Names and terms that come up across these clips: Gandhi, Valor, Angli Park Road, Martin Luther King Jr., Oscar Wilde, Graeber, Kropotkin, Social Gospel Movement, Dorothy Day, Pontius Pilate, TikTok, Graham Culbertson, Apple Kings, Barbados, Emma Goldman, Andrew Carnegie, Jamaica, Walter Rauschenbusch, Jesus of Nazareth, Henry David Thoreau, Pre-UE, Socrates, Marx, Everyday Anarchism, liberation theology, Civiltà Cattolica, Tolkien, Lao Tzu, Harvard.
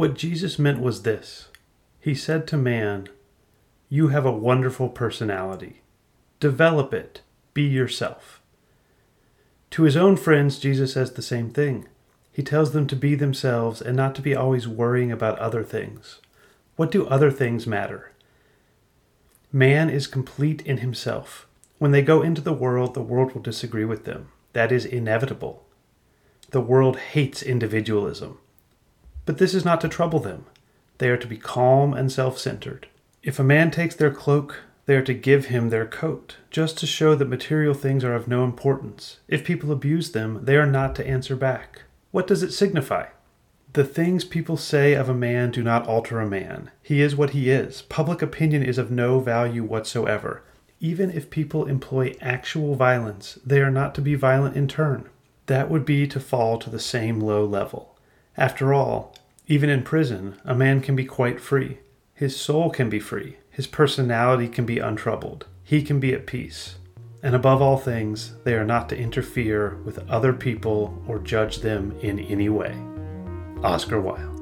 What Jesus meant was this. He said to man, "You have a wonderful personality. Develop it. Be yourself." To his own friends, Jesus says the same thing. He tells them to be themselves and not to be always worrying about other things. What do other things matter? Man is complete in himself. When they go into the world will disagree with them. That is inevitable. The world hates individualism. But this is not to trouble them. They are to be calm and self-centered. If a man takes their cloak, they are to give him their coat, just to show that material things are of no importance. If people abuse them, they are not to answer back. What does it signify? The things people say of a man do not alter a man. He is what he is. Public opinion is of no value whatsoever. Even if people employ actual violence, they are not to be violent in turn. That would be to fall to the same low level. After all, even in prison, a man can be quite free. His soul can be free. His personality can be untroubled. He can be at peace. And above all things, they are not to interfere with other people or judge them in any way. Oscar Wilde.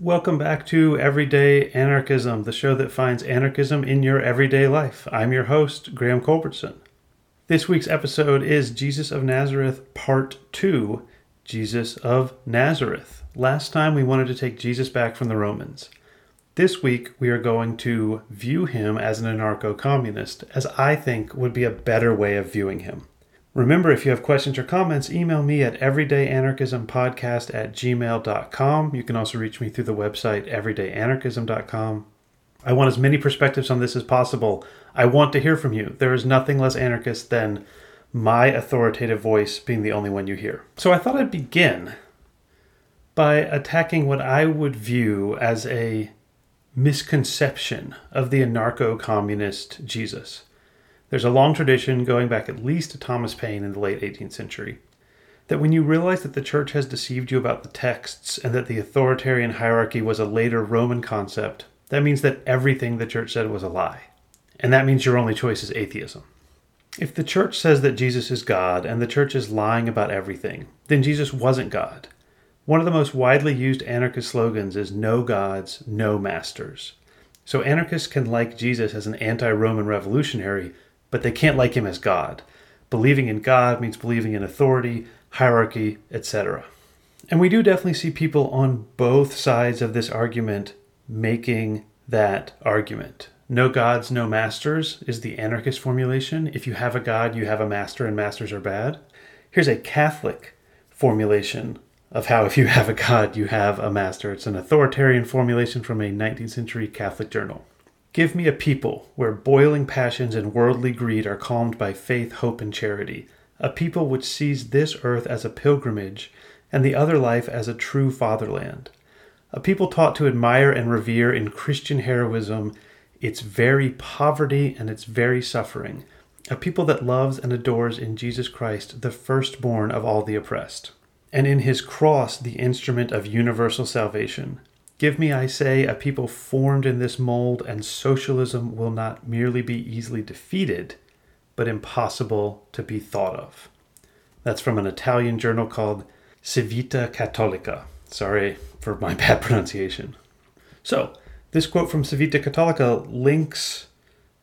Welcome back to Everyday Anarchism, the show that finds anarchism in your everyday life. I'm your host, Graham Culbertson. This week's episode is Jesus of Nazareth, Part 2, Jesus of Nazareth. Last time we wanted to take Jesus back from the Romans. This week we are going to view him as an anarcho-communist, as I think would be a better way of viewing him. Remember, if you have questions or comments, email me at everydayanarchismpodcast@gmail.com. You can also reach me through the website everydayanarchism.com. I want as many perspectives on this as possible. I want to hear from you. There is nothing less anarchist than my authoritative voice being the only one you hear. So I thought I'd begin by attacking what I would view as a misconception of the anarcho-communist Jesus. There's a long tradition, going back at least to Thomas Paine in the late 18th century, that when you realize that the church has deceived you about the texts and that the authoritarian hierarchy was a later Roman concept, that means that everything the church said was a lie. And that means your only choice is atheism. If the church says that Jesus is God and the church is lying about everything, then Jesus wasn't God. One of the most widely used anarchist slogans is "No gods, no masters." So anarchists can like Jesus as an anti-Roman revolutionary, but they can't like him as God. Believing in God means believing in authority, hierarchy, etc. And we do definitely see people on both sides of this argument making that argument. No gods, no masters is the anarchist formulation. If you have a god, you have a master, and masters are bad. Here's a Catholic formulation of how if you have a god, you have a master. It's an authoritarian formulation from a 19th century Catholic journal. "Give me a people where boiling passions and worldly greed are calmed by faith, hope, and charity. A people which sees this earth as a pilgrimage and the other life as a true fatherland. A people taught to admire and revere in Christian heroism its very poverty and its very suffering. A people that loves and adores in Jesus Christ, the firstborn of all the oppressed, and in his cross, the instrument of universal salvation. Give me, I say, a people formed in this mold, and socialism will not merely be easily defeated, but impossible to be thought of." That's from an Italian journal called Civiltà Cattolica. Sorry for my bad pronunciation. So, this quote from Civiltà Cattolica links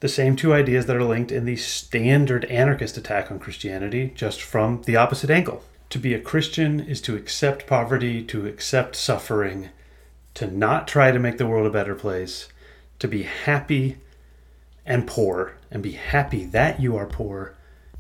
the same two ideas that are linked in the standard anarchist attack on Christianity, just from the opposite angle. To be a Christian is to accept poverty, to accept suffering, to not try to make the world a better place, to be happy and poor, and be happy that you are poor,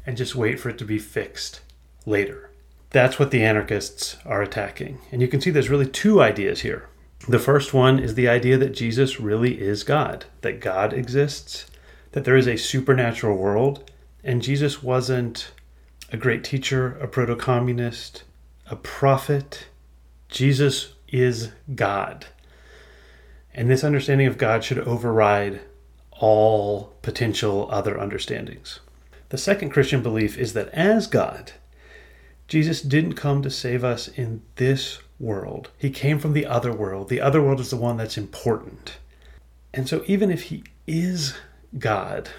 and just wait for it to be fixed later. That's what the anarchists are attacking. And you can see there's really two ideas here. The first one is the idea that Jesus really is God, that God exists, that there is a supernatural world, and Jesus wasn't a great teacher, a proto-communist, a prophet. Jesus is God. And this understanding of God should override all potential other understandings. The second Christian belief is that as God, Jesus didn't come to save us in this world. He came from the other world. The other world is the one that's important. And so even if he is God,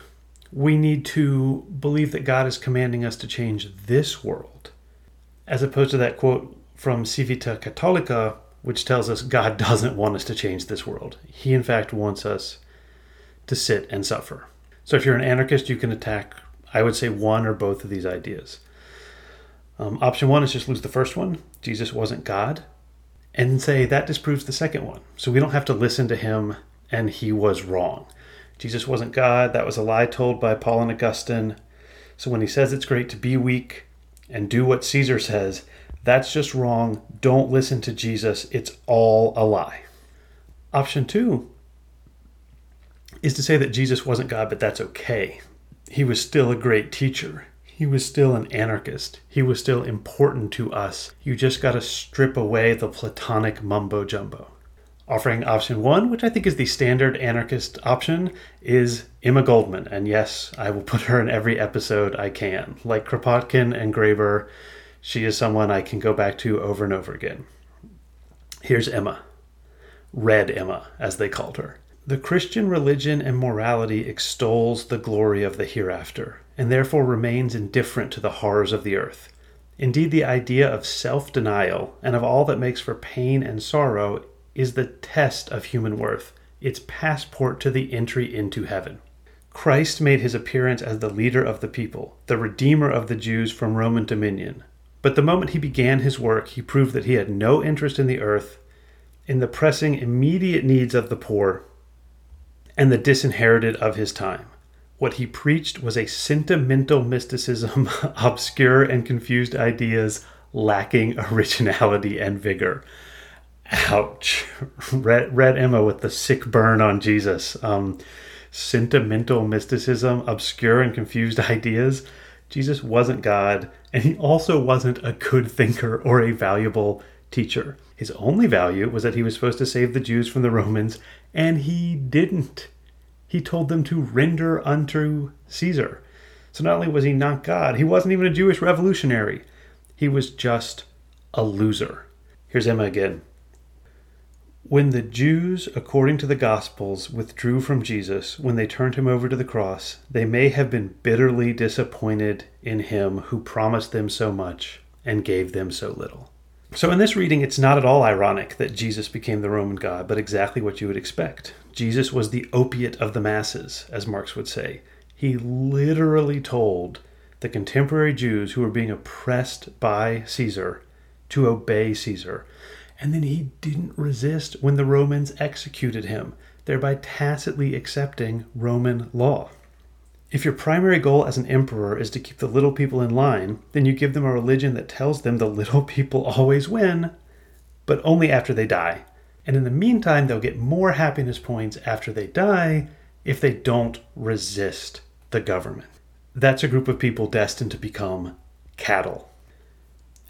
we need to believe that God is commanding us to change this world, as opposed to that quote from Civiltà Cattolica, which tells us God doesn't want us to change this world. He, in fact, wants us to sit and suffer. So if you're an anarchist, you can attack, I would say, one or both of these ideas. Option one is just lose the first one. Jesus wasn't God. And say that disproves the second one. So we don't have to listen to him and he was wrong. Jesus wasn't God. That was a lie told by Paul and Augustine. So when he says it's great to be weak and do what Caesar says, that's just wrong. Don't listen to Jesus. It's all a lie. Option two is to say that Jesus wasn't God, but that's okay. He was still a great teacher. He was still an anarchist. He was still important to us. You just got to strip away the Platonic mumbo jumbo. Offering option one, which I think is the standard anarchist option, is Emma Goldman. And yes, I will put her in every episode I can. Like Kropotkin and Graeber, she is someone I can go back to over and over again. Here's Emma. Red Emma, as they called her. The Christian religion and morality extols the glory of the hereafter, and therefore remains indifferent to the horrors of the earth. Indeed, the idea of self-denial and of all that makes for pain and sorrow is the test of human worth, its passport to the entry into heaven. Christ made his appearance as the leader of the people, the redeemer of the Jews from Roman dominion. But the moment he began his work, he proved that he had no interest in the earth, in the pressing immediate needs of the poor, and the disinherited of his time. What he preached was a sentimental mysticism, obscure and confused ideas, lacking originality and vigor. Ouch. Red Emma with the sick burn on Jesus. Sentimental mysticism, obscure and confused ideas. Jesus wasn't God, and he also wasn't a good thinker or a valuable teacher. His only value was that he was supposed to save the Jews from the Romans, and he didn't. He told them to render unto Caesar. So not only was he not God, he wasn't even a Jewish revolutionary. He was just a loser. Here's Emma again. When the Jews, according to the Gospels, withdrew from Jesus, when they turned him over to the cross, they may have been bitterly disappointed in him who promised them so much and gave them so little. So in this reading, it's not at all ironic that Jesus became the Roman God, but exactly what you would expect. Jesus was the opiate of the masses, as Marx would say. He literally told the contemporary Jews who were being oppressed by Caesar to obey Caesar. And then he didn't resist when the Romans executed him, thereby tacitly accepting Roman law. If your primary goal as an emperor is to keep the little people in line, then you give them a religion that tells them the little people always win, but only after they die. And in the meantime, they'll get more happiness points after they die if they don't resist the government. That's a group of people destined to become cattle.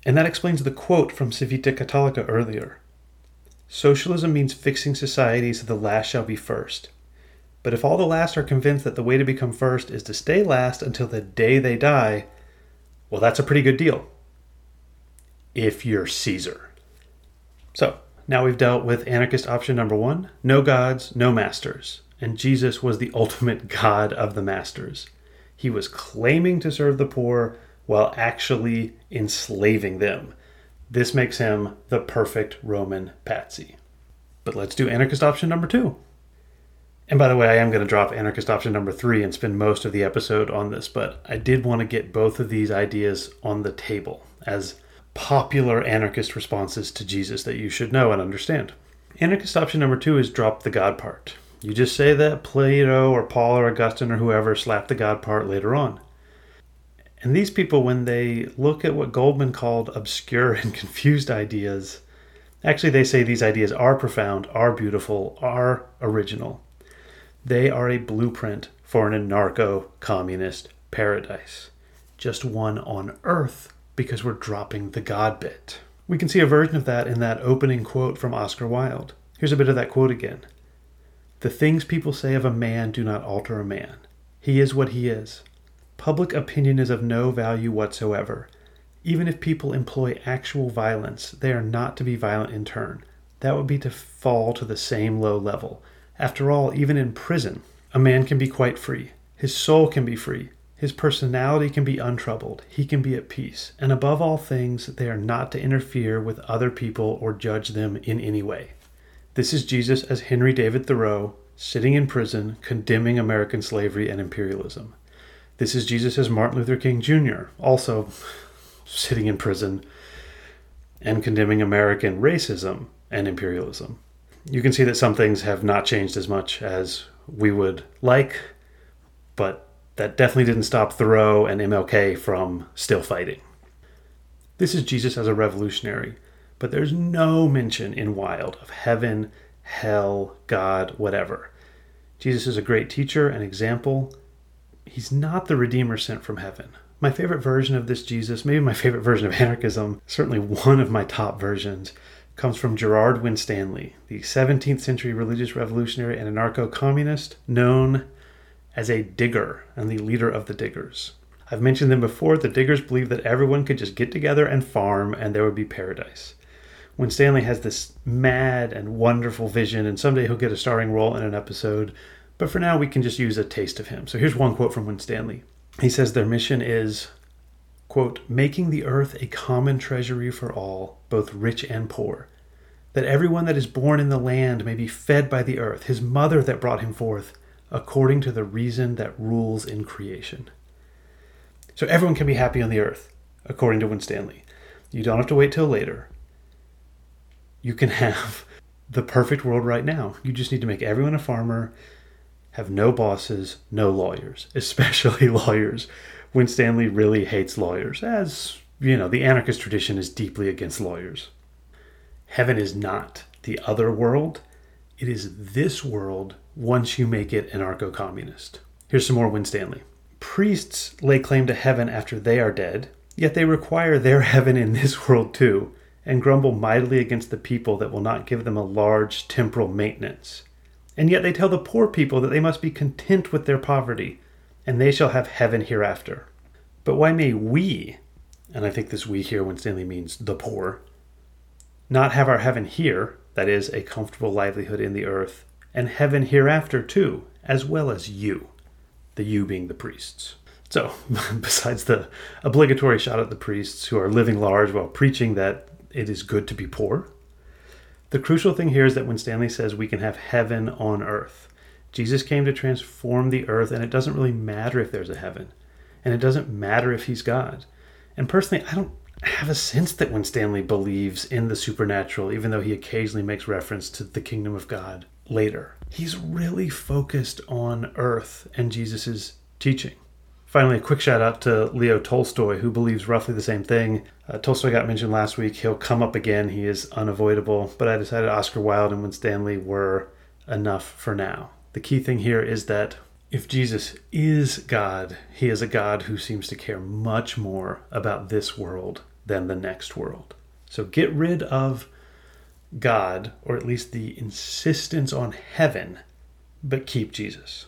And that explains the quote from Civiltà Cattolica earlier. Socialism means fixing society so the last shall be first. But if all the last are convinced that the way to become first is to stay last until the day they die, well, that's a pretty good deal. If you're Caesar. So, now we've dealt with anarchist option number one, no gods, no masters. And Jesus was the ultimate God of the masters. He was claiming to serve the poor while actually enslaving them. This makes him the perfect Roman patsy. But let's do anarchist option number two. And by the way, I am going to drop anarchist option number three and spend most of the episode on this, but I did want to get both of these ideas on the table as popular anarchist responses to Jesus that you should know and understand. Anarchist option number two is drop the God part. You just say that Plato or Paul or Augustine or whoever slapped the God part later on. And these people, when they look at what Goldman called obscure and confused ideas, actually they say these ideas are profound, are beautiful, are original. They are a blueprint for an anarcho-communist paradise. Just one on earth because we're dropping the God bit. We can see a version of that in that opening quote from Oscar Wilde. Here's a bit of that quote again. The things people say of a man do not alter a man. He is what he is. Public opinion is of no value whatsoever. Even if people employ actual violence, they are not to be violent in turn. That would be to fall to the same low level. After all, even in prison, a man can be quite free. His soul can be free. His personality can be untroubled. He can be at peace. And above all things, they are not to interfere with other people or judge them in any way. This is Jesus as Henry David Thoreau, sitting in prison, condemning American slavery and imperialism. This is Jesus as Martin Luther King Jr., also sitting in prison and condemning American racism and imperialism. You can see that some things have not changed as much as we would like, but that definitely didn't stop Thoreau and MLK from still fighting. This is Jesus as a revolutionary, but there's no mention in Wilde of heaven, hell, God, whatever. Jesus is a great teacher and example. He's not the Redeemer sent from heaven. My favorite version of this Jesus, maybe my favorite version of anarchism, certainly one of my top versions, comes from Gerard Winstanley, the 17th century religious revolutionary and anarcho-communist known as a digger and the leader of the diggers. I've mentioned them before. The diggers believed that everyone could just get together and farm and there would be paradise. Winstanley has this mad and wonderful vision, and someday he'll get a starring role in an episode, but for now we can just use a taste of him. So here's one quote from Winstanley. He says their mission is, quote, making the earth a common treasury for all, both rich and poor, that everyone that is born in the land may be fed by the earth, his mother that brought him forth, according to the reason that rules in creation. So everyone can be happy on the earth, according to Winstanley. You don't have to wait till later. You can have the perfect world right now. You just need to make everyone a farmer, have no bosses, no lawyers, especially lawyers. Winstanley really hates lawyers, as, you know, the anarchist tradition is deeply against lawyers. Heaven is not the other world. It is this world once you make it anarcho-communist. Here's some more Winstanley. Priests lay claim to heaven after they are dead, yet they require their heaven in this world too, and grumble mightily against the people that will not give them a large temporal maintenance. And yet they tell the poor people that they must be content with their poverty, and they shall have heaven hereafter. But why may we, and I think this we here Winstanley means the poor, not have our heaven here, that is, a comfortable livelihood in the earth, and heaven hereafter too, as well as you, the you being the priests. So, besides the obligatory shot at the priests who are living large while preaching that it is good to be poor, the crucial thing here is that Winstanley says we can have heaven on earth. Jesus came to transform the earth, and it doesn't really matter if there's a heaven, and it doesn't matter if he's God. And personally, I don't have a sense that Winstanley believes in the supernatural, even though he occasionally makes reference to the kingdom of God later. He's really focused on earth and Jesus's teaching. Finally, a quick shout out to Leo Tolstoy, who believes roughly the same thing. Tolstoy got mentioned last week. He'll come up again. He is unavoidable, but I decided Oscar Wilde and Winstanley were enough for now. The key thing here is that if Jesus is God, he is a God who seems to care much more about this world than the next world. So get rid of God, or at least the insistence on heaven, but keep Jesus.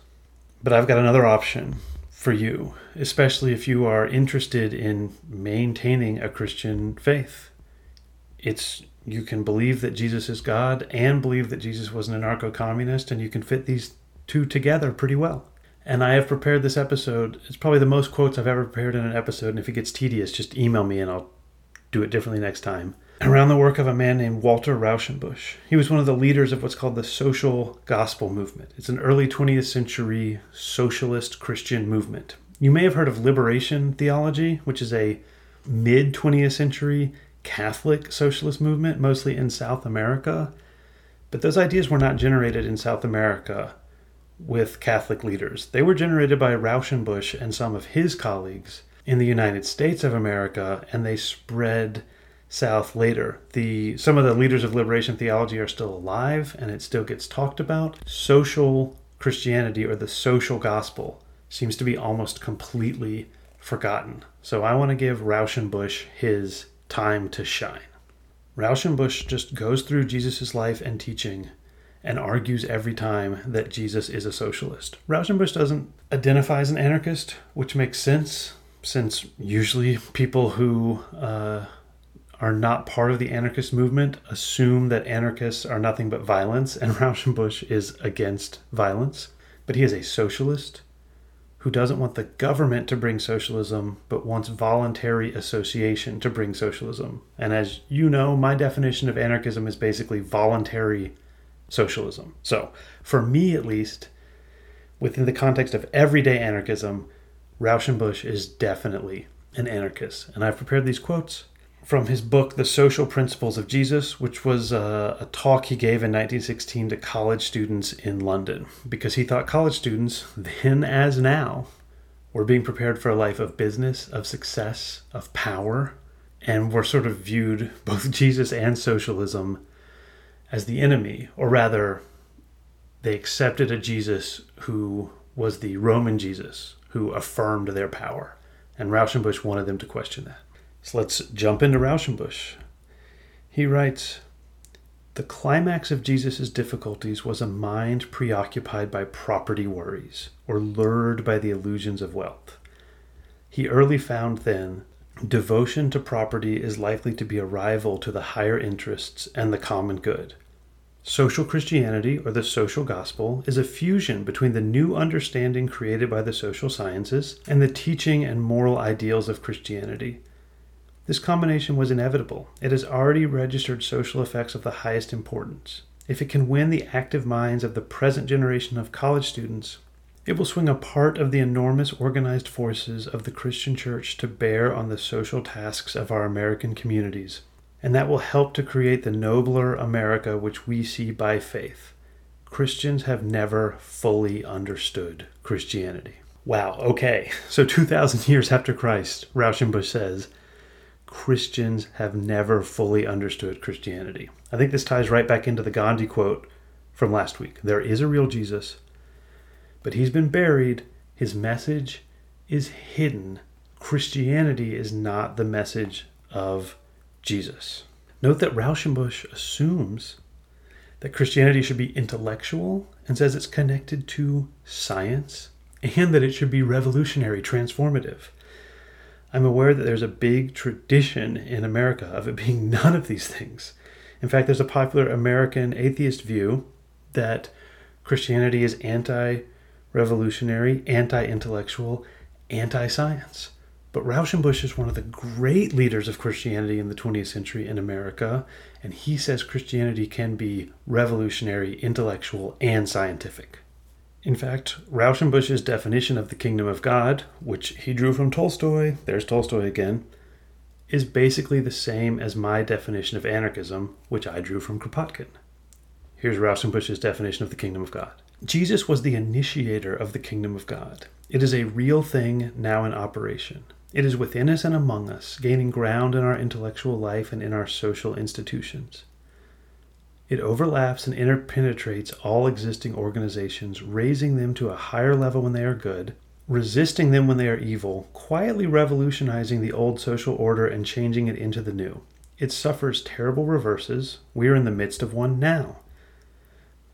But I've got another option for you, especially if you are interested in maintaining a Christian faith. You can believe that Jesus is God and believe that Jesus was an anarcho-communist, and you can fit these two together pretty well. And I have prepared this episode. It's probably the most quotes I've ever prepared in an episode, and if it gets tedious, just email me and I'll do it differently next time. Around the work of a man named Walter Rauschenbusch. He was one of the leaders of what's called the Social Gospel Movement. It's an early 20th century socialist Christian movement. You may have heard of liberation theology, which is a mid-20th century Catholic socialist movement, mostly in South America. But those ideas were not generated in South America with Catholic leaders. They were generated by Rauschenbusch and some of his colleagues in the United States of America, and they spread south later. Some of the leaders of liberation theology are still alive, and it still gets talked about. Social Christianity, or the social gospel, seems to be almost completely forgotten. So I want to give Rauschenbusch his time to shine. Rauschenbusch just goes through Jesus's life and teaching and argues every time that Jesus is a socialist. Rauschenbusch doesn't identify as an anarchist, which makes sense, since usually people who are not part of the anarchist movement assume that anarchists are nothing but violence, and Rauschenbusch is against violence. But he is a socialist who doesn't want the government to bring socialism, but wants voluntary association to bring socialism. And as you know, my definition of anarchism is basically voluntary socialism. So for me, at least, within the context of everyday anarchism, Rauschenbusch is definitely an anarchist. And I've prepared these quotes from his book, The Social Principles of Jesus, which was a talk he gave in 1916 to college students in London, because he thought college students, then as now, were being prepared for a life of business, of success, of power, and were sort of viewed, both Jesus and socialism, as the enemy. Or rather, they accepted a Jesus who was the Roman Jesus, who affirmed their power. And Rauschenbusch wanted them to question that. So let's jump into Rauschenbusch. He writes, "The climax of Jesus' difficulties was a mind preoccupied by property worries or lured by the illusions of wealth. He early found then devotion to property is likely to be a rival to the higher interests and the common good. Social Christianity, or the social gospel, is a fusion between the new understanding created by the social sciences and the teaching and moral ideals of Christianity. This combination was inevitable. It has already registered social effects of the highest importance. If it can win the active minds of the present generation of college students, it will swing a part of the enormous organized forces of the Christian church to bear on the social tasks of our American communities, and that will help to create the nobler America which we see by faith. Christians have never fully understood Christianity." Wow, okay. So 2,000 years after Christ, Rauschenbusch says, Christians have never fully understood Christianity. I think this ties right back into the Gandhi quote from last week. There is a real Jesus, but he's been buried. His message is hidden. Christianity is not the message of Jesus. Note that Rauschenbusch assumes that Christianity should be intellectual and says it's connected to science and that it should be revolutionary, transformative. I'm aware that there's a big tradition in America of it being none of these things. In fact, there's a popular American atheist view that Christianity is anti-revolutionary, anti-intellectual, anti-science. But Rauschenbusch is one of the great leaders of Christianity in the 20th century in America, and he says Christianity can be revolutionary, intellectual, and scientific. In fact, Rauschenbusch's definition of the kingdom of God, which he drew from Tolstoy, there's Tolstoy again, is basically the same as my definition of anarchism, which I drew from Kropotkin. Here's Rauschenbusch's definition of the kingdom of God. Jesus was the initiator of the kingdom of God. It is a real thing now in operation. It is within us and among us, gaining ground in our intellectual life and in our social institutions. It overlaps and interpenetrates all existing organizations, raising them to a higher level when they are good, resisting them when they are evil, quietly revolutionizing the old social order and changing it into the new. It suffers terrible reverses. We are in the midst of one now.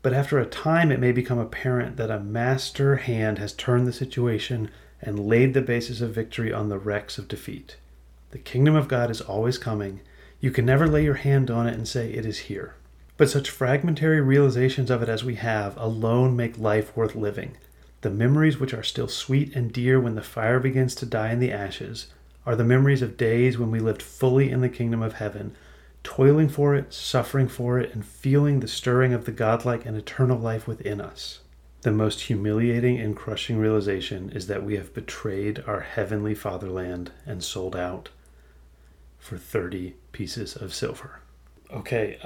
But after a time, it may become apparent that a master hand has turned the situation and laid the basis of victory on the wrecks of defeat. The kingdom of God is always coming. You can never lay your hand on it and say it is here. But such fragmentary realizations of it as we have alone make life worth living. The memories which are still sweet and dear when the fire begins to die in the ashes are the memories of days when we lived fully in the kingdom of heaven, toiling for it, suffering for it, and feeling the stirring of the godlike and eternal life within us. The most humiliating and crushing realization is that we have betrayed our heavenly fatherland and sold out for 30 pieces of silver. Okay,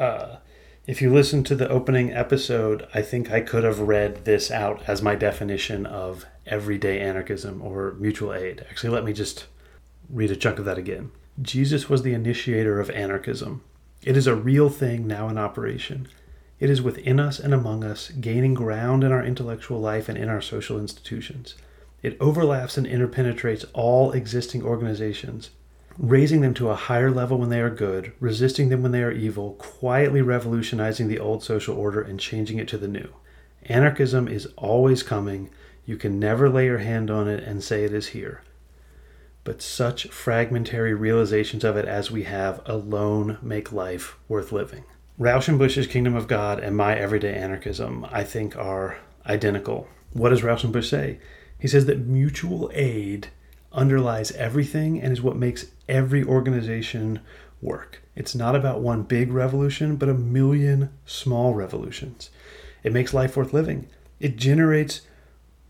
if you listen to the opening episode, I think I could have read this out as my definition of everyday anarchism or mutual aid. Actually, let me just read a chunk of that again. Jesus was the initiator of anarchism. It is a real thing now in operation. It is within us and among us, gaining ground in our intellectual life and in our social institutions. It overlaps and interpenetrates all existing organizations, raising them to a higher level when they are good, resisting them when they are evil, quietly revolutionizing the old social order and changing it to the new. Anarchism is always coming. You can never lay your hand on it and say it is here. but such fragmentary realizations of it as we have alone make life worth living. Rauschenbusch's Kingdom of God and my Everyday Anarchism, I think, are identical. What does Rauschenbusch say? He says that mutual aid underlies everything and is what makes every organization work. It's not about one big revolution, but a million small revolutions. It makes life worth living. It generates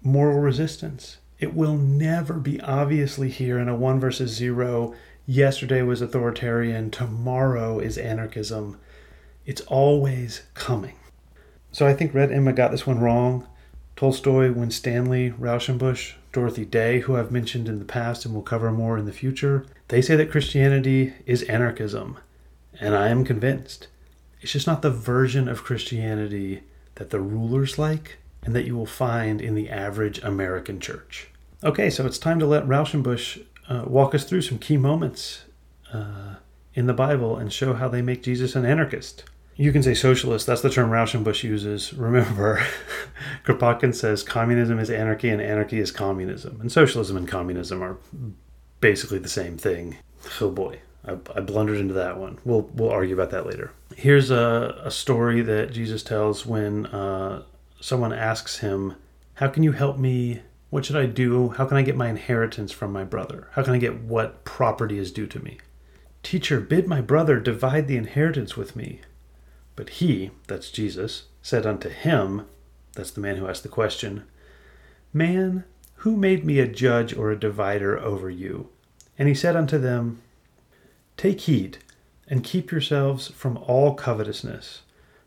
moral resistance. It will never be obviously here in a 1 versus 0, yesterday was authoritarian, tomorrow is anarchism. It's always coming. So I think Red Emma got this one wrong. Tolstoy, Winstanley, Rauschenbusch, Dorothy Day, who I've mentioned in the past and will cover more in the future, they say that Christianity is anarchism, and I am convinced. It's just not the version of Christianity that the rulers like and that you will find in the average American church. Okay, so it's time to let Rauschenbusch walk us through some key moments in the Bible and show how they make Jesus an anarchist. You can say socialist, that's the term Rauschenbusch uses. Remember, Kropotkin says communism is anarchy and anarchy is communism. And socialism and communism are basically the same thing. Oh boy, I blundered into that one. We'll argue about that later. Here's a story that Jesus tells when someone asks him, how can you help me? What should I do? How can I get my inheritance from my brother? How can I get what property is due to me? Teacher, bid my brother divide the inheritance with me. But he, that's Jesus, said unto him, that's the man who asked the question, man, who made me a judge or a divider over you? And he said unto them, take heed, and keep yourselves from all covetousness.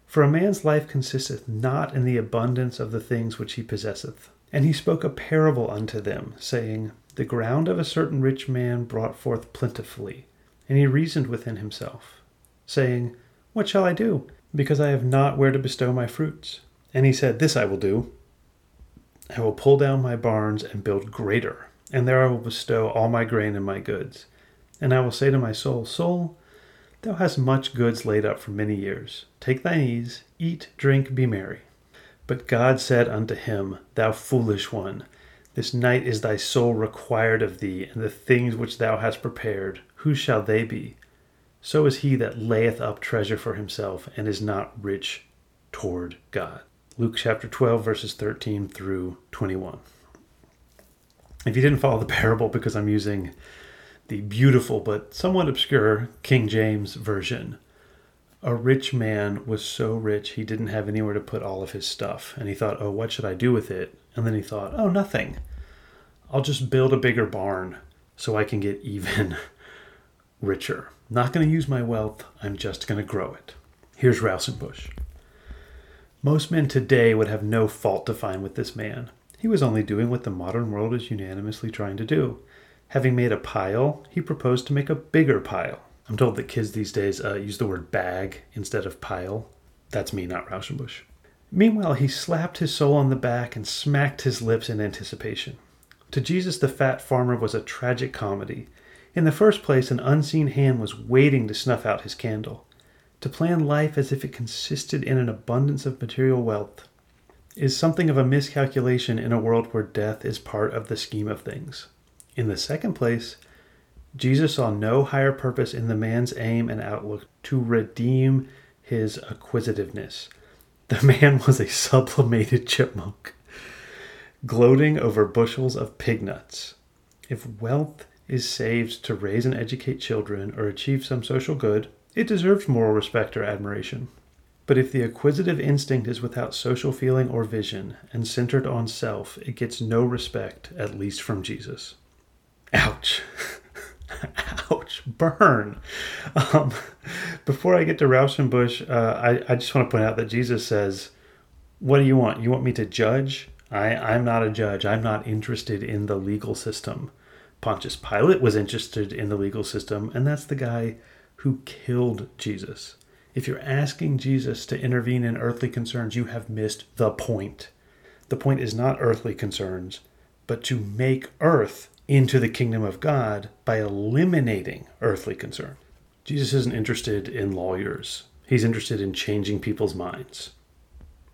For a man's life consisteth not in the abundance of the things which he possesseth. And he spoke a parable unto them, saying, the ground of a certain rich man brought forth plentifully. And he reasoned within himself, saying, what shall I do? Because I have not where to bestow my fruits. And he said, this I will do. I will pull down my barns and build greater, and there I will bestow all my grain and my goods. And I will say to my soul, soul, thou hast much goods laid up for many years. Take thine ease, eat, drink, be merry. But God said unto him, thou foolish one, this night is thy soul required of thee, and the things which thou hast prepared, whose shall they be? So is he that layeth up treasure for himself and is not rich toward God. Luke chapter 12, verses 13 through 21. If you didn't follow the parable, because I'm using the beautiful but somewhat obscure King James version, a rich man was so rich he didn't have anywhere to put all of his stuff. And he thought, oh, what should I do with it? And then he thought, oh, nothing. I'll just build a bigger barn so I can get even richer. Not going to use my wealth, I'm just going to grow it. Here's Rauschenbusch. Most men today would have no fault to find with this man. He was only doing what the modern world is unanimously trying to do. Having made a pile, he proposed to make a bigger pile. I'm told that kids these days use the word bag instead of pile. That's me, not Rauschenbusch. Meanwhile, he slapped his soul on the back and smacked his lips in anticipation. To Jesus, the fat farmer was a tragic comedy. In the first place, an unseen hand was waiting to snuff out his candle, to plan life as if it consisted in an abundance of material wealth is something of a miscalculation in a world where death is part of the scheme of things. In the second place, Jesus saw no higher purpose in the man's aim and outlook to redeem his acquisitiveness. The man was a sublimated chipmunk, gloating over bushels of pig nuts. If wealth is saved to raise and educate children or achieve some social good, it deserves moral respect or admiration. But if the acquisitive instinct is without social feeling or vision and centered on self, it gets no respect, at least from Jesus. Ouch. Ouch. Burn. Before I get to Rauschenbusch, I just want to point out that Jesus says, what do you want? You want me to judge? I'm not a judge. I'm not interested in the legal system. Pontius Pilate was interested in the legal system, and that's the guy who killed Jesus. If you're asking Jesus to intervene in earthly concerns, you have missed the point. The point is not earthly concerns, but to make earth into the kingdom of God by eliminating earthly concern. Jesus isn't interested in lawyers. He's interested in changing people's minds.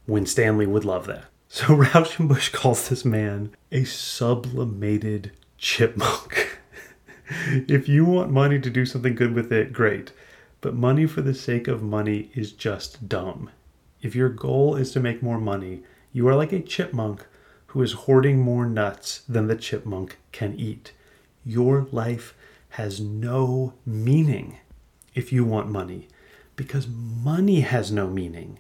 Winstanley would love that. So Rauschenbusch calls this man a sublimated chipmunk. If you want money to do something good with it, great. But money for the sake of money is just dumb. If your goal is to make more money, you are like a chipmunk who is hoarding more nuts than the chipmunk can eat. Your life has no meaning if you want money, because money has no meaning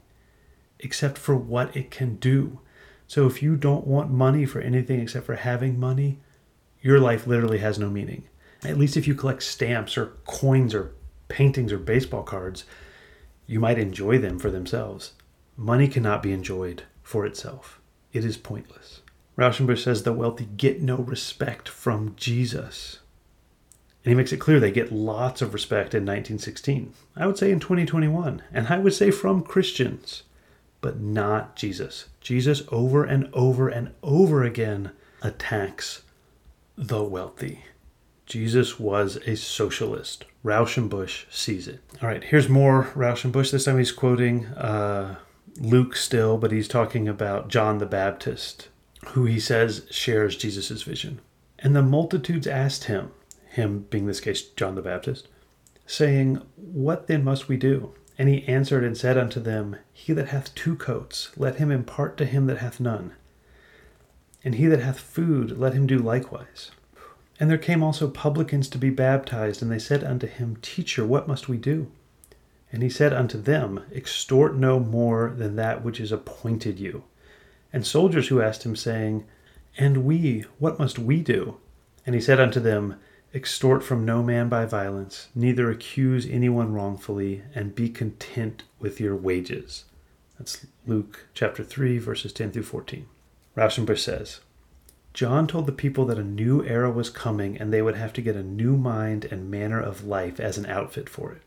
except for what it can do. So if you don't want money for anything except for having money, your life literally has no meaning. At least if you collect stamps or coins or paintings or baseball cards, you might enjoy them for themselves. Money cannot be enjoyed for itself. It is pointless. Rauschenbusch says the wealthy get no respect from Jesus. And he makes it clear they get lots of respect in 1916. I would say in 2021. And I would say from Christians. But not Jesus. Jesus over and over and over again attacks the wealthy. Jesus was a socialist. Rauschenbusch sees it. All right, here's more Rauschenbusch. This time he's quoting Luke still, but he's talking about John the Baptist, who he says shares Jesus's vision. And the multitudes asked him, being this case John the Baptist, saying, "What then must we do?" And he answered and said unto them, "He that hath two coats, let him impart to him that hath none. And he that hath food, let him do likewise." And there came also publicans to be baptized, and they said unto him, "Teacher, what must we do?" And he said unto them, "Extort no more than that which is appointed you." And soldiers who asked him, saying, "And we, what must we do?" And he said unto them, "Extort from no man by violence, neither accuse anyone wrongfully, and be content with your wages." That's Luke chapter 3, verses 10 through 14. Rauschenbusch says, John told the people that a new era was coming and they would have to get a new mind and manner of life as an outfit for it.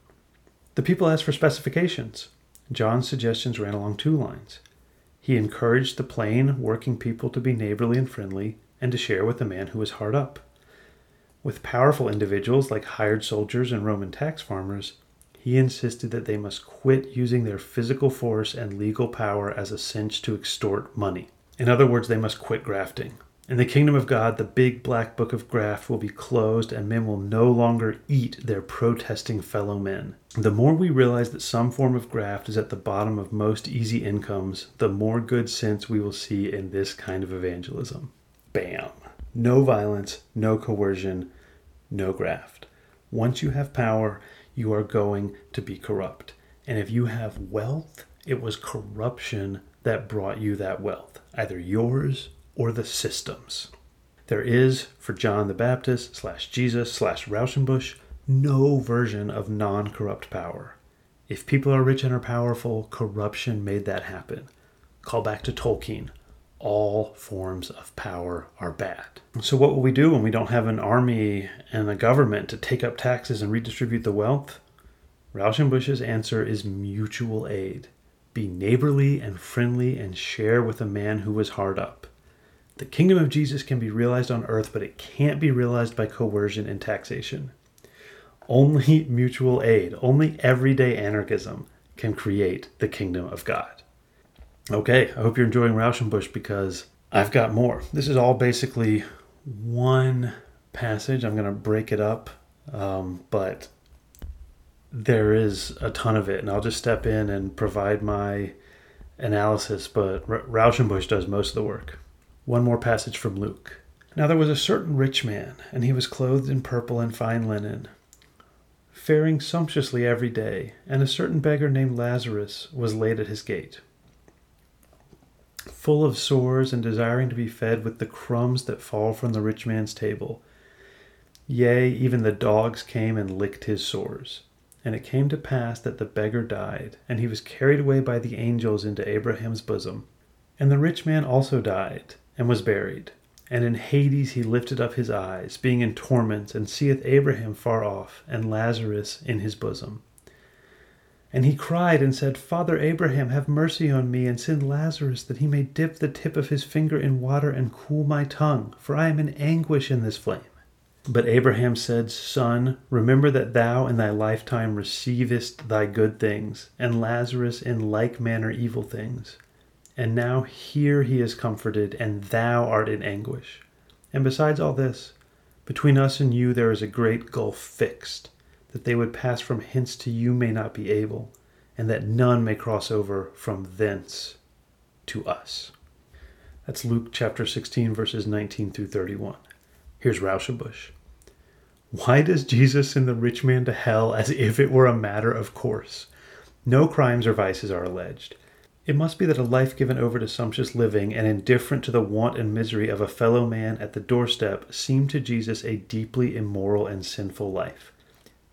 The people asked for specifications. John's suggestions ran along two lines. He encouraged the plain, working people to be neighborly and friendly and to share with the man who was hard up. With powerful individuals like hired soldiers and Roman tax farmers, he insisted that they must quit using their physical force and legal power as a cinch to extort money. In other words, they must quit grafting. In the kingdom of God, the big black book of graft will be closed and men will no longer eat their protesting fellow men. The more we realize that some form of graft is at the bottom of most easy incomes, the more good sense we will see in this kind of evangelism. Bam. No violence, no coercion, no graft. Once you have power, you are going to be corrupt. And if you have wealth, it was corruption that brought you that wealth, either yours or the systems. There is, for John the Baptist / Jesus / Rauschenbusch, no version of non-corrupt power. If people are rich and are powerful, corruption made that happen. Call back to Tolkien. All forms of power are bad. So what will we do when we don't have an army and a government to take up taxes and redistribute the wealth? Rauschenbusch's answer is mutual aid. Be neighborly and friendly and share with a man who is hard up. The kingdom of Jesus can be realized on earth, but it can't be realized by coercion and taxation. Only mutual aid, only everyday anarchism can create the kingdom of God. Okay, I hope you're enjoying Rauschenbusch because I've got more. This is all basically one passage. I'm going to break it up, but there is a ton of it, and I'll just step in and provide my analysis, but Rauschenbusch does most of the work. One more passage from Luke. Now there was a certain rich man, and he was clothed in purple and fine linen, faring sumptuously every day, and a certain beggar named Lazarus was laid at his gate, full of sores and desiring to be fed with the crumbs that fall from the rich man's table. Yea, even the dogs came and licked his sores. And it came to pass that the beggar died, and he was carried away by the angels into Abraham's bosom. And the rich man also died, and was buried. And in Hades he lifted up his eyes, being in torments, and seeth Abraham far off, and Lazarus in his bosom. And he cried and said, Father Abraham, have mercy on me, and send Lazarus, that he may dip the tip of his finger in water and cool my tongue, for I am in anguish in this flame. But Abraham said, Son, remember that thou in thy lifetime receivest thy good things, and Lazarus in like manner evil things. And now here he is comforted, and thou art in anguish. And besides all this, Between us and you there is a great gulf fixed, that they would pass from hence to you may not be able, and that none may cross over from thence to us. That's Luke chapter 16, verses 19 through 31. Here's Rauschenbusch. Why does Jesus send the rich man to hell as if it were a matter of course? No crimes or vices are alleged. It must be that a life given over to sumptuous living and indifferent to the want and misery of a fellow man at the doorstep seemed to Jesus a deeply immoral and sinful life.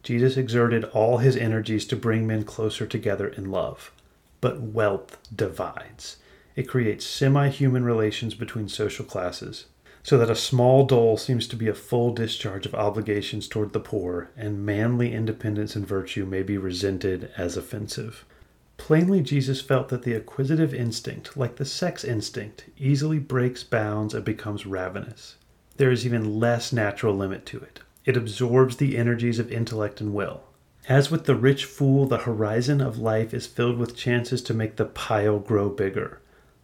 Jesus exerted all his energies to bring men closer together in love. But wealth divides. It creates semi-human relations between social classes, so that a small dole seems to be a full discharge of obligations toward the poor, and manly independence and virtue may be resented as offensive. Plainly, Jesus felt that the acquisitive instinct, like the sex instinct, easily breaks bounds and becomes ravenous. There is even less natural limit to it. It absorbs the energies of intellect and will. As with the rich fool, the horizon of life is filled with chances to make the pile grow bigger.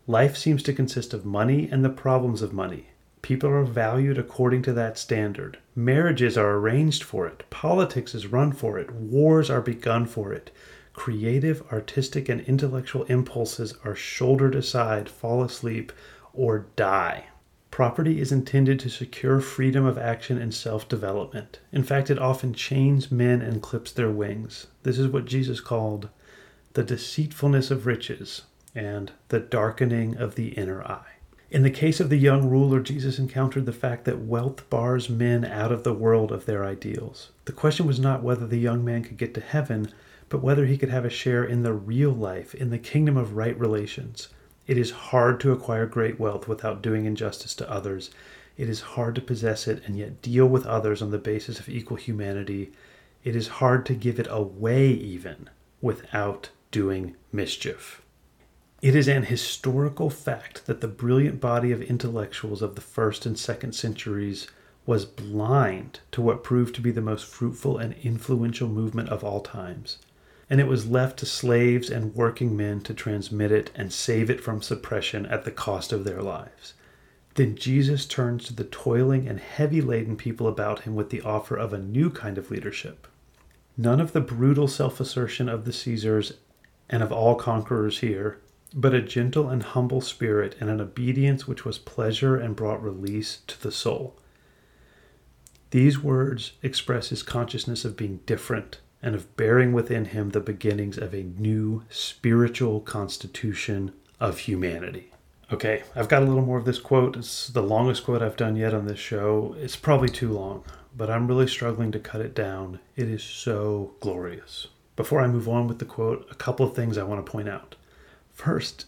Life seems to consist of money and the problems of money. People are valued according to that standard. Marriages are arranged for it. Politics is run for it. Wars are begun for it. Creative, artistic, and intellectual impulses are shouldered aside, fall asleep, or die. Property is intended to secure freedom of action and self-development. In fact, it often chains men and clips their wings. This is what Jesus called the deceitfulness of riches and the darkening of the inner eye. In the case of the young ruler, Jesus encountered the fact that wealth bars men out of the world of their ideals. The question was not whether the young man could get to heaven, but whether he could have a share in the real life, in the kingdom of right relations. It is hard to acquire great wealth without doing injustice to others. It is hard to possess it and yet deal with others on the basis of equal humanity. It is hard to give it away even without doing mischief. It is an historical fact that the brilliant body of intellectuals of the first and second centuries was blind to what proved to be the most fruitful and influential movement of all times. And it was left to slaves and working men to transmit it and save it from suppression at the cost of their lives. Then Jesus turns to the toiling and heavy-laden people about him with the offer of a new kind of leadership. None of the brutal self-assertion of the Caesars and of all conquerors here, but a gentle and humble spirit and an obedience which was pleasure and brought release to the soul. These words express his consciousness of being different and of bearing within him the beginnings of a new spiritual constitution of humanity. Okay, I've got a little more of this quote. It's the longest quote I've done yet on this show. It's probably too long, but I'm really struggling to cut it down. It is so glorious. Before I move on with the quote, a couple of things I want to point out. First,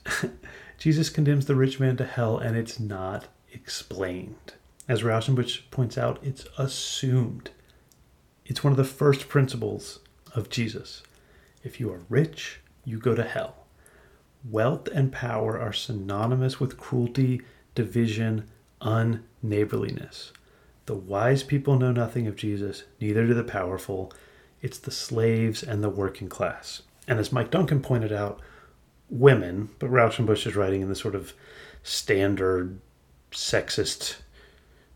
Jesus condemns the rich man to hell, and it's not explained. As Rauschenbusch points out, it's assumed. It's one of the first principles of Jesus. If you are rich, you go to hell. Wealth and power are synonymous with cruelty, division, unneighborliness. The wise people know nothing of Jesus, neither do the powerful. It's the slaves and the working class. And as Mike Duncan pointed out, women, but Rauschenbusch is writing in the sort of standard sexist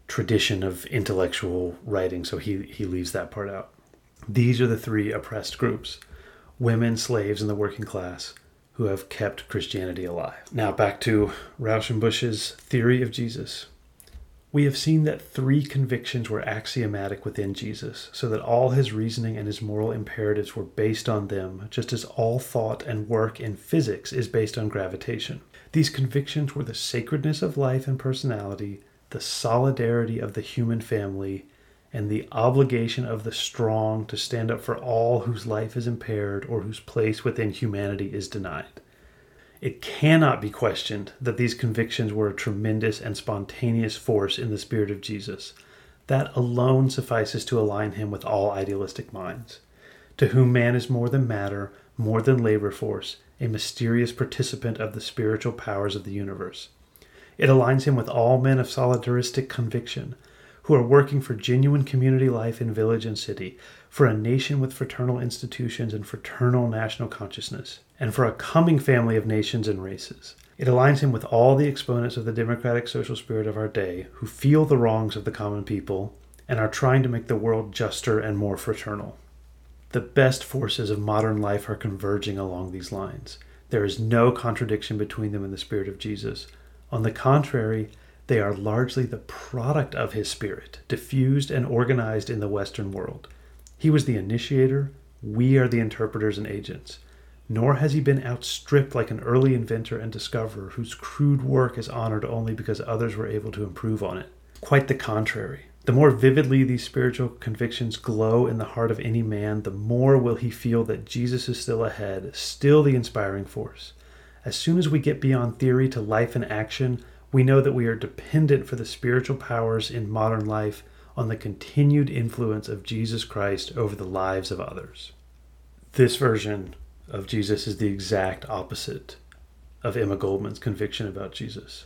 tradition of intellectual writing, so he leaves that part out. These are the three oppressed groups: women, slaves, and the working class, who have kept Christianity alive. Now back to Rauschenbusch's theory of Jesus. We have seen that three convictions were axiomatic within Jesus, so that all his reasoning and his moral imperatives were based on them, just as all thought and work in physics is based on gravitation. These convictions were the sacredness of life and personality, the solidarity of the human family, and the obligation of the strong to stand up for all whose life is impaired or whose place within humanity is denied. It cannot be questioned that these convictions were a tremendous and spontaneous force in the spirit of Jesus. That alone suffices to align him with all idealistic minds, to whom man is more than matter, more than labor force, a mysterious participant of the spiritual powers of the universe. It aligns him with all men of solidaristic conviction, who are working for genuine community life in village and city, for a nation with fraternal institutions and fraternal national consciousness, and for a coming family of nations and races. It aligns him with all the exponents of the democratic social spirit of our day, who feel the wrongs of the common people, and are trying to make the world juster and more fraternal. The best forces of modern life are converging along these lines. There is no contradiction between them in the spirit of Jesus. On the contrary, they are largely the product of his spirit, diffused and organized in the Western world. He was the initiator. We are the interpreters and agents. Nor has he been outstripped like an early inventor and discoverer whose crude work is honored only because others were able to improve on it. Quite the contrary. The more vividly these spiritual convictions glow in the heart of any man, the more will he feel that Jesus is still ahead, still the inspiring force. As soon as we get beyond theory to life and action, we know that we are dependent for the spiritual powers in modern life on the continued influence of Jesus Christ over the lives of others. This version of Jesus is the exact opposite of Emma Goldman's conviction about Jesus.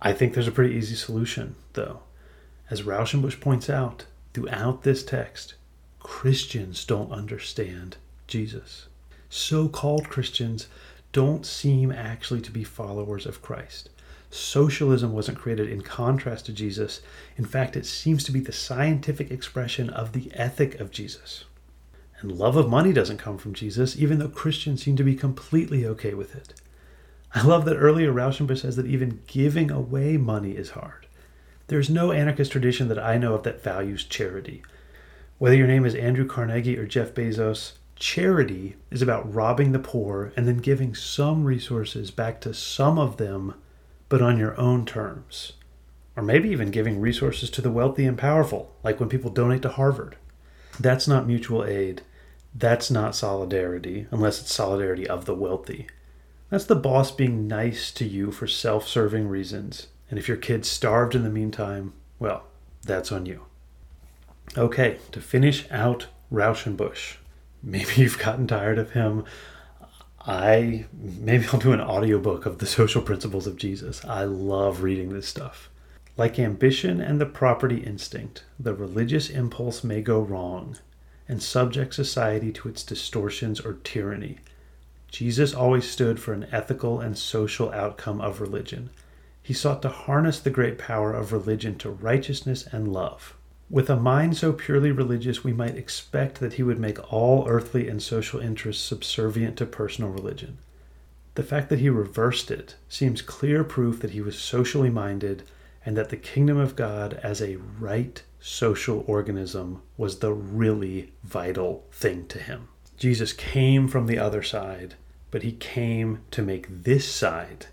I think there's a pretty easy solution, though. As Rauschenbusch points out throughout this text, Christians don't understand Jesus. So-called Christians don't seem actually to be followers of Christ. Socialism wasn't created in contrast to Jesus. In fact, it seems to be the scientific expression of the ethic of Jesus. And love of money doesn't come from Jesus, even though Christians seem to be completely okay with it. I love that earlier Rauschenbusch says that even giving away money is hard. There's no anarchist tradition that I know of that values charity. Whether your name is Andrew Carnegie or Jeff Bezos, charity is about robbing the poor and then giving some resources back to some of them, but on your own terms. Or maybe even giving resources to the wealthy and powerful, like when people donate to Harvard. That's not mutual aid. That's not solidarity, unless it's solidarity of the wealthy. That's the boss being nice to you for self-serving reasons. And if your kid starved in the meantime, well, that's on you. Okay, to finish out Rauschenbusch. Maybe you've gotten tired of him. Maybe I'll do an audiobook of the Social Principles of Jesus. I love reading this stuff. Like ambition and the property instinct, the religious impulse may go wrong and subject society to its distortions or tyranny. Jesus always stood for an ethical and social outcome of religion. He sought to harness the great power of religion to righteousness and love. With a mind so purely religious, we might expect that he would make all earthly and social interests subservient to personal religion. The fact that he reversed it seems clear proof that he was socially minded and that the kingdom of God as a right social organism was the really vital thing to him. Jesus came from the other side, but he came to make this side,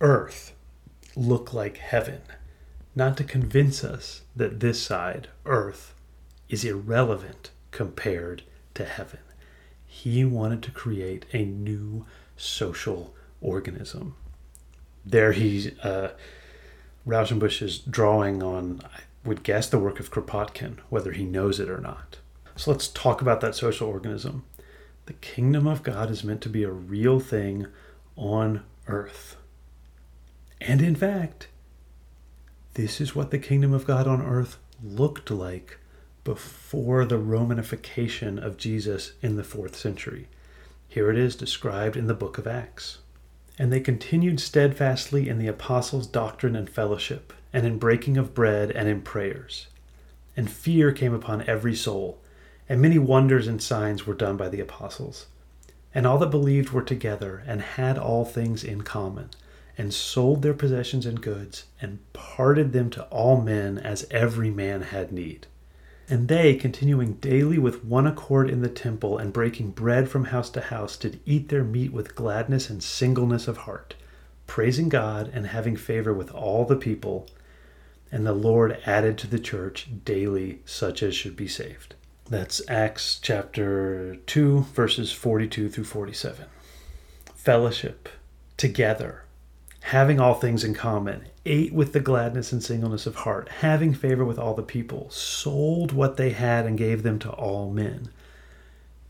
earth, look like heaven, not to convince us that this side, earth, is irrelevant compared to heaven. He wanted to create a new social organism. There Rauschenbusch is drawing on, I would guess, the work of Kropotkin, whether he knows it or not. So let's talk about that social organism. The kingdom of God is meant to be a real thing on earth. And in fact, this is what the kingdom of God on earth looked like before the Romanification of Jesus in the 4th century. Here it is described in the book of Acts. And they continued steadfastly in the apostles' doctrine and fellowship, and in breaking of bread and in prayers. And fear came upon every soul, and many wonders and signs were done by the apostles. And all that believed were together, and had all things in common, and sold their possessions and goods, and parted them to all men as every man had need. And they, continuing daily with one accord in the temple, and breaking bread from house to house, did eat their meat with gladness and singleness of heart, praising God and having favor with all the people. And the Lord added to the church daily such as should be saved. That's Acts chapter 2, verses 42 through 47. Fellowship, together, having all things in common, ate with the gladness and singleness of heart, having favor with all the people, sold what they had and gave them to all men.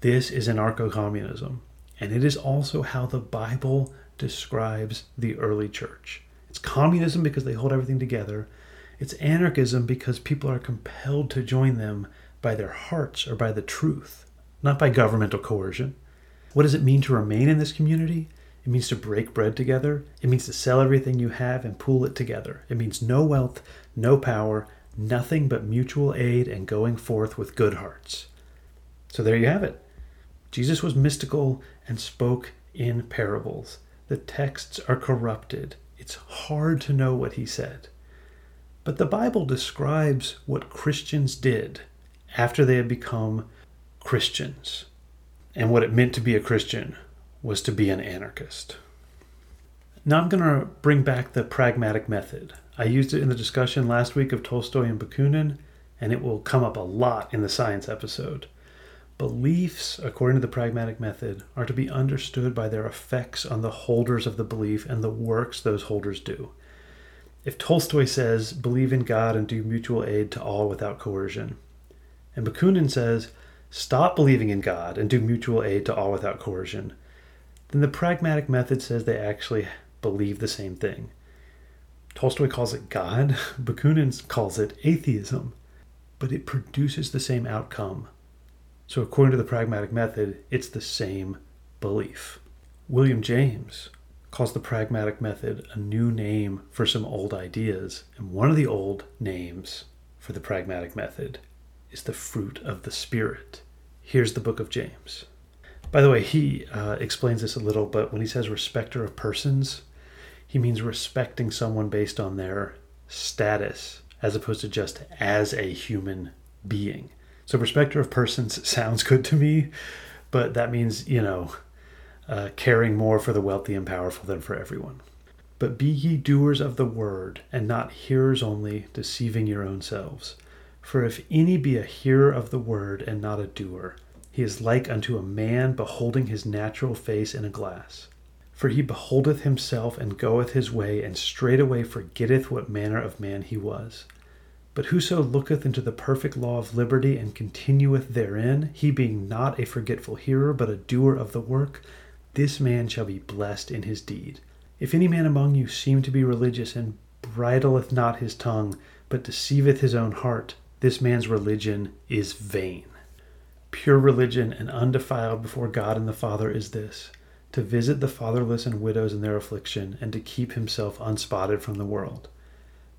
This is anarcho-communism, and it is also how the Bible describes the early church. It's communism because they hold everything together. It's anarchism because people are compelled to join them by their hearts or by the truth, not by governmental coercion. What does it mean to remain in this community? It means to break bread together. It means to sell everything you have and pool it together. It means no wealth, no power, nothing but mutual aid and going forth with good hearts. So there you have it. Jesus was mystical and spoke in parables. The texts are corrupted. It's hard to know what he said. But the Bible describes what Christians did after they had become Christians. And what it meant to be a Christian was to be an anarchist. Now I'm going to bring back the pragmatic method. I used it in the discussion last week of Tolstoy and Bakunin, and it will come up a lot in the science episode. Beliefs, according to the pragmatic method, are to be understood by their effects on the holders of the belief and the works those holders do. If Tolstoy says, believe in God and do mutual aid to all without coercion, and Bakunin says, stop believing in God and do mutual aid to all without coercion, then the pragmatic method says they actually believe the same thing. Tolstoy calls it God, Bakunin calls it atheism, but it produces the same outcome. So according to the pragmatic method, it's the same belief. William James calls the pragmatic method a new name for some old ideas, and one of the old names for the pragmatic method is the fruit of the Spirit. Here's the book of James. By the way, he explains this a little, but when he says respecter of persons, he means respecting someone based on their status as opposed to just as a human being. So respecter of persons sounds good to me, but that means, caring more for the wealthy and powerful than for everyone. But be ye doers of the word and not hearers only, deceiving your own selves. For if any be a hearer of the word and not a doer, he is like unto a man beholding his natural face in a glass. For he beholdeth himself and goeth his way, and straightway forgetteth what manner of man he was. But whoso looketh into the perfect law of liberty and continueth therein, he being not a forgetful hearer, but a doer of the work, this man shall be blessed in his deed. If any man among you seem to be religious, and bridleth not his tongue, but deceiveth his own heart, this man's religion is vain. Pure religion and undefiled before God and the Father is this, to visit the fatherless and widows in their affliction, and to keep himself unspotted from the world.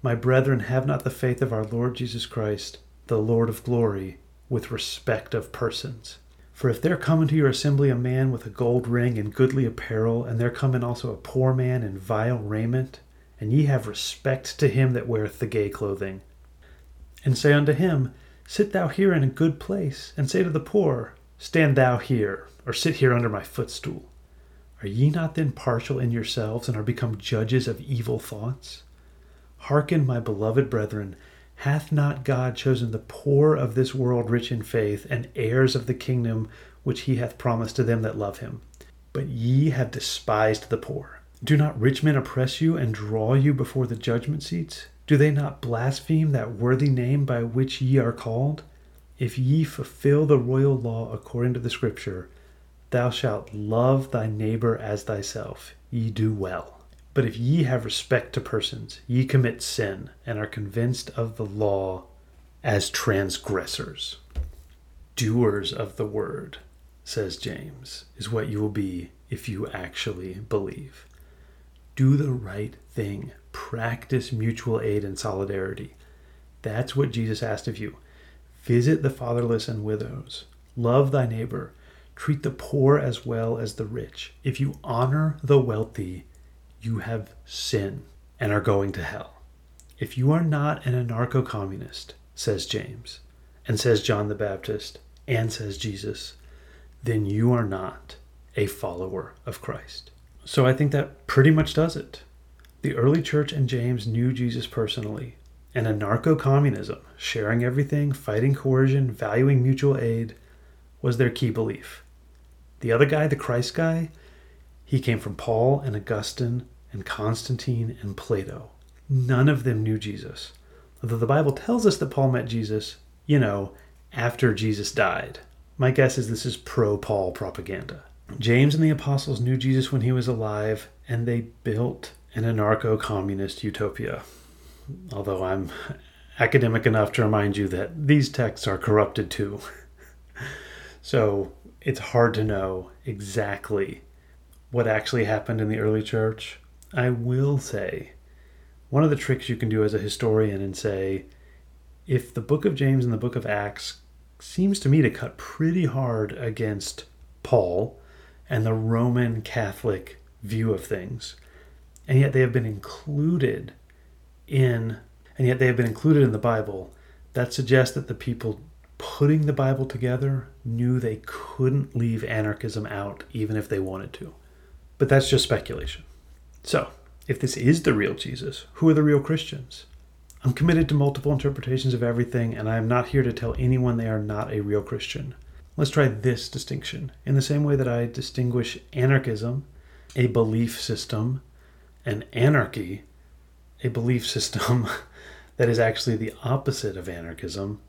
My brethren, have not the faith of our Lord Jesus Christ, the Lord of glory, with respect of persons. For if there come into your assembly a man with a gold ring and goodly apparel, and there come in also a poor man in vile raiment, and ye have respect to him that weareth the gay clothing, and say unto him, sit thou here in a good place, and say to the poor, stand thou here, or sit here under my footstool. Are ye not then partial in yourselves, and are become judges of evil thoughts? Hearken, my beloved brethren, hath not God chosen the poor of this world rich in faith, and heirs of the kingdom which he hath promised to them that love him? But ye have despised the poor. Do not rich men oppress you, and draw you before the judgment seats? Do they not blaspheme that worthy name by which ye are called? If ye fulfill the royal law according to the Scripture, thou shalt love thy neighbor as thyself, ye do well. But if ye have respect to persons, ye commit sin, and are convinced of the law as transgressors. Doers of the word, says James, is what you will be if you actually believe. Do the right thing. Practice mutual aid and solidarity. That's what Jesus asked of you. Visit the fatherless and widows. Love thy neighbor. Treat the poor as well as the rich. If you honor the wealthy, you have sinned and are going to hell. If you are not an anarcho-communist, says James, and says John the Baptist, and says Jesus, then you are not a follower of Christ. So I think that pretty much does it. The early church and James knew Jesus personally, and anarcho-communism, sharing everything, fighting coercion, valuing mutual aid, was their key belief. The other guy, the Christ guy, he came from Paul and Augustine and Constantine and Plato. None of them knew Jesus. Although the Bible tells us that Paul met Jesus, after Jesus died. My guess is this is pro-Paul propaganda. James and the apostles knew Jesus when he was alive, and they built an anarcho-communist utopia. Although I'm academic enough to remind you that these texts are corrupted too. So it's hard to know exactly what actually happened in the early church. I will say, one of the tricks you can do as a historian and say, if the book of James and the book of Acts seems to me to cut pretty hard against Paul and the Roman Catholic view of things, and yet they have been included in, the Bible, that suggests that the people putting the Bible together knew they couldn't leave anarchism out even if they wanted to. But that's just speculation. So, if this is the real Jesus, who are the real Christians? I'm committed to multiple interpretations of everything, and I am not here to tell anyone they are not a real Christian. Let's try this distinction. In the same way that I distinguish anarchism, a belief system, and anarchy, a belief system that is actually the opposite of anarchism,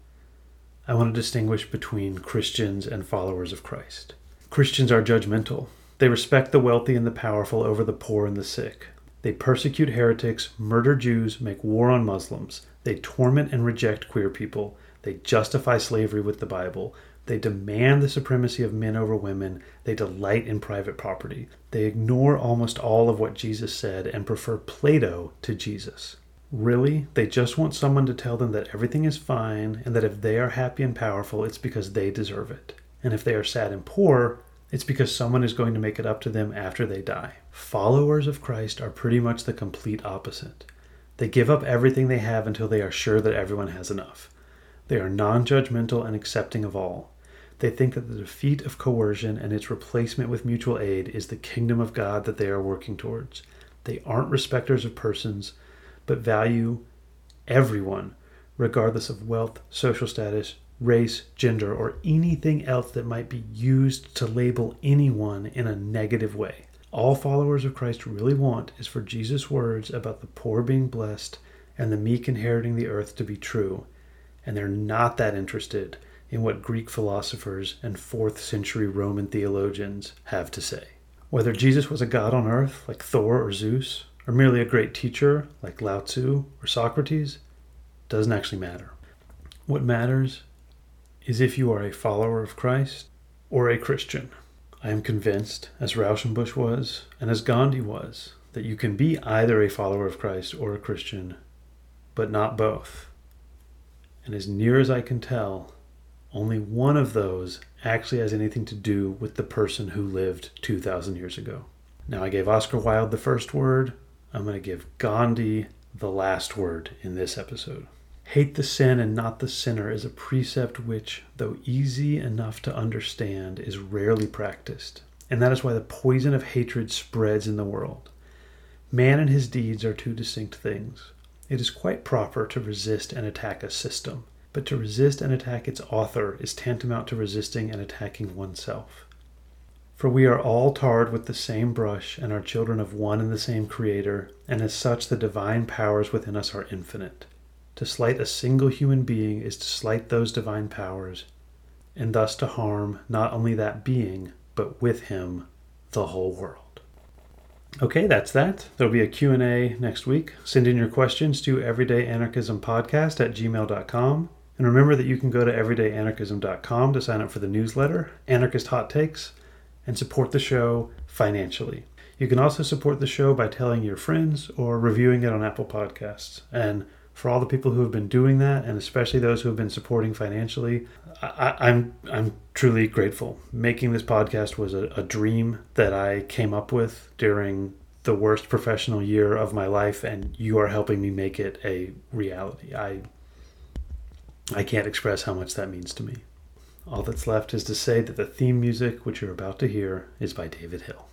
I want to distinguish between Christians and followers of Christ. Christians are judgmental. They respect the wealthy and the powerful over the poor and the sick. They persecute heretics, murder Jews, make war on Muslims. They torment and reject queer people. They justify slavery with the Bible. They demand the supremacy of men over women. They delight in private property. They ignore almost all of what Jesus said and prefer Plato to Jesus. Really, they just want someone to tell them that everything is fine and that if they are happy and powerful, it's because they deserve it. And if they are sad and poor, it's because someone is going to make it up to them after they die. Followers of Christ are pretty much the complete opposite. They give up everything they have until they are sure that everyone has enough. They are non-judgmental and accepting of all. They think that the defeat of coercion and its replacement with mutual aid is the kingdom of God that they are working towards. They aren't respecters of persons, but value everyone, regardless of wealth, social status, race, gender, or anything else that might be used to label anyone in a negative way. All followers of Christ really want is for Jesus' words about the poor being blessed and the meek inheriting the earth to be true, and they're not that interested in what Greek philosophers and 4th century Roman theologians have to say. Whether Jesus was a god on earth, like Thor or Zeus, or merely a great teacher, like Lao Tzu or Socrates, doesn't actually matter. What matters is if you are a follower of Christ or a Christian. I am convinced, as Rauschenbusch was and as Gandhi was, that you can be either a follower of Christ or a Christian, but not both. And as near as I can tell, only one of those actually has anything to do with the person who lived 2,000 years ago. Now, I gave Oscar Wilde the first word. I'm going to give Gandhi the last word in this episode. Hate the sin and not the sinner is a precept which, though easy enough to understand, is rarely practiced. And that is why the poison of hatred spreads in the world. Man and his deeds are two distinct things. It is quite proper to resist and attack a system, but to resist and attack its author is tantamount to resisting and attacking oneself. For we are all tarred with the same brush and are children of one and the same Creator, and as such the divine powers within us are infinite. To slight a single human being is to slight those divine powers, and thus to harm not only that being, but with him, the whole world. Okay, that's that. There'll be a Q&A next week. Send in your questions to everydayanarchismpodcast@gmail.com. And remember that you can go to everydayanarchism.com to sign up for the newsletter, Anarchist Hot Takes, and support the show financially. You can also support the show by telling your friends or reviewing it on Apple Podcasts. And for all the people who have been doing that, and especially those who have been supporting financially, I'm truly grateful. Making this podcast was a dream that I came up with during the worst professional year of my life, and you are helping me make it a reality. I can't express how much that means to me. All that's left is to say that the theme music, which you're about to hear, is by David Hill.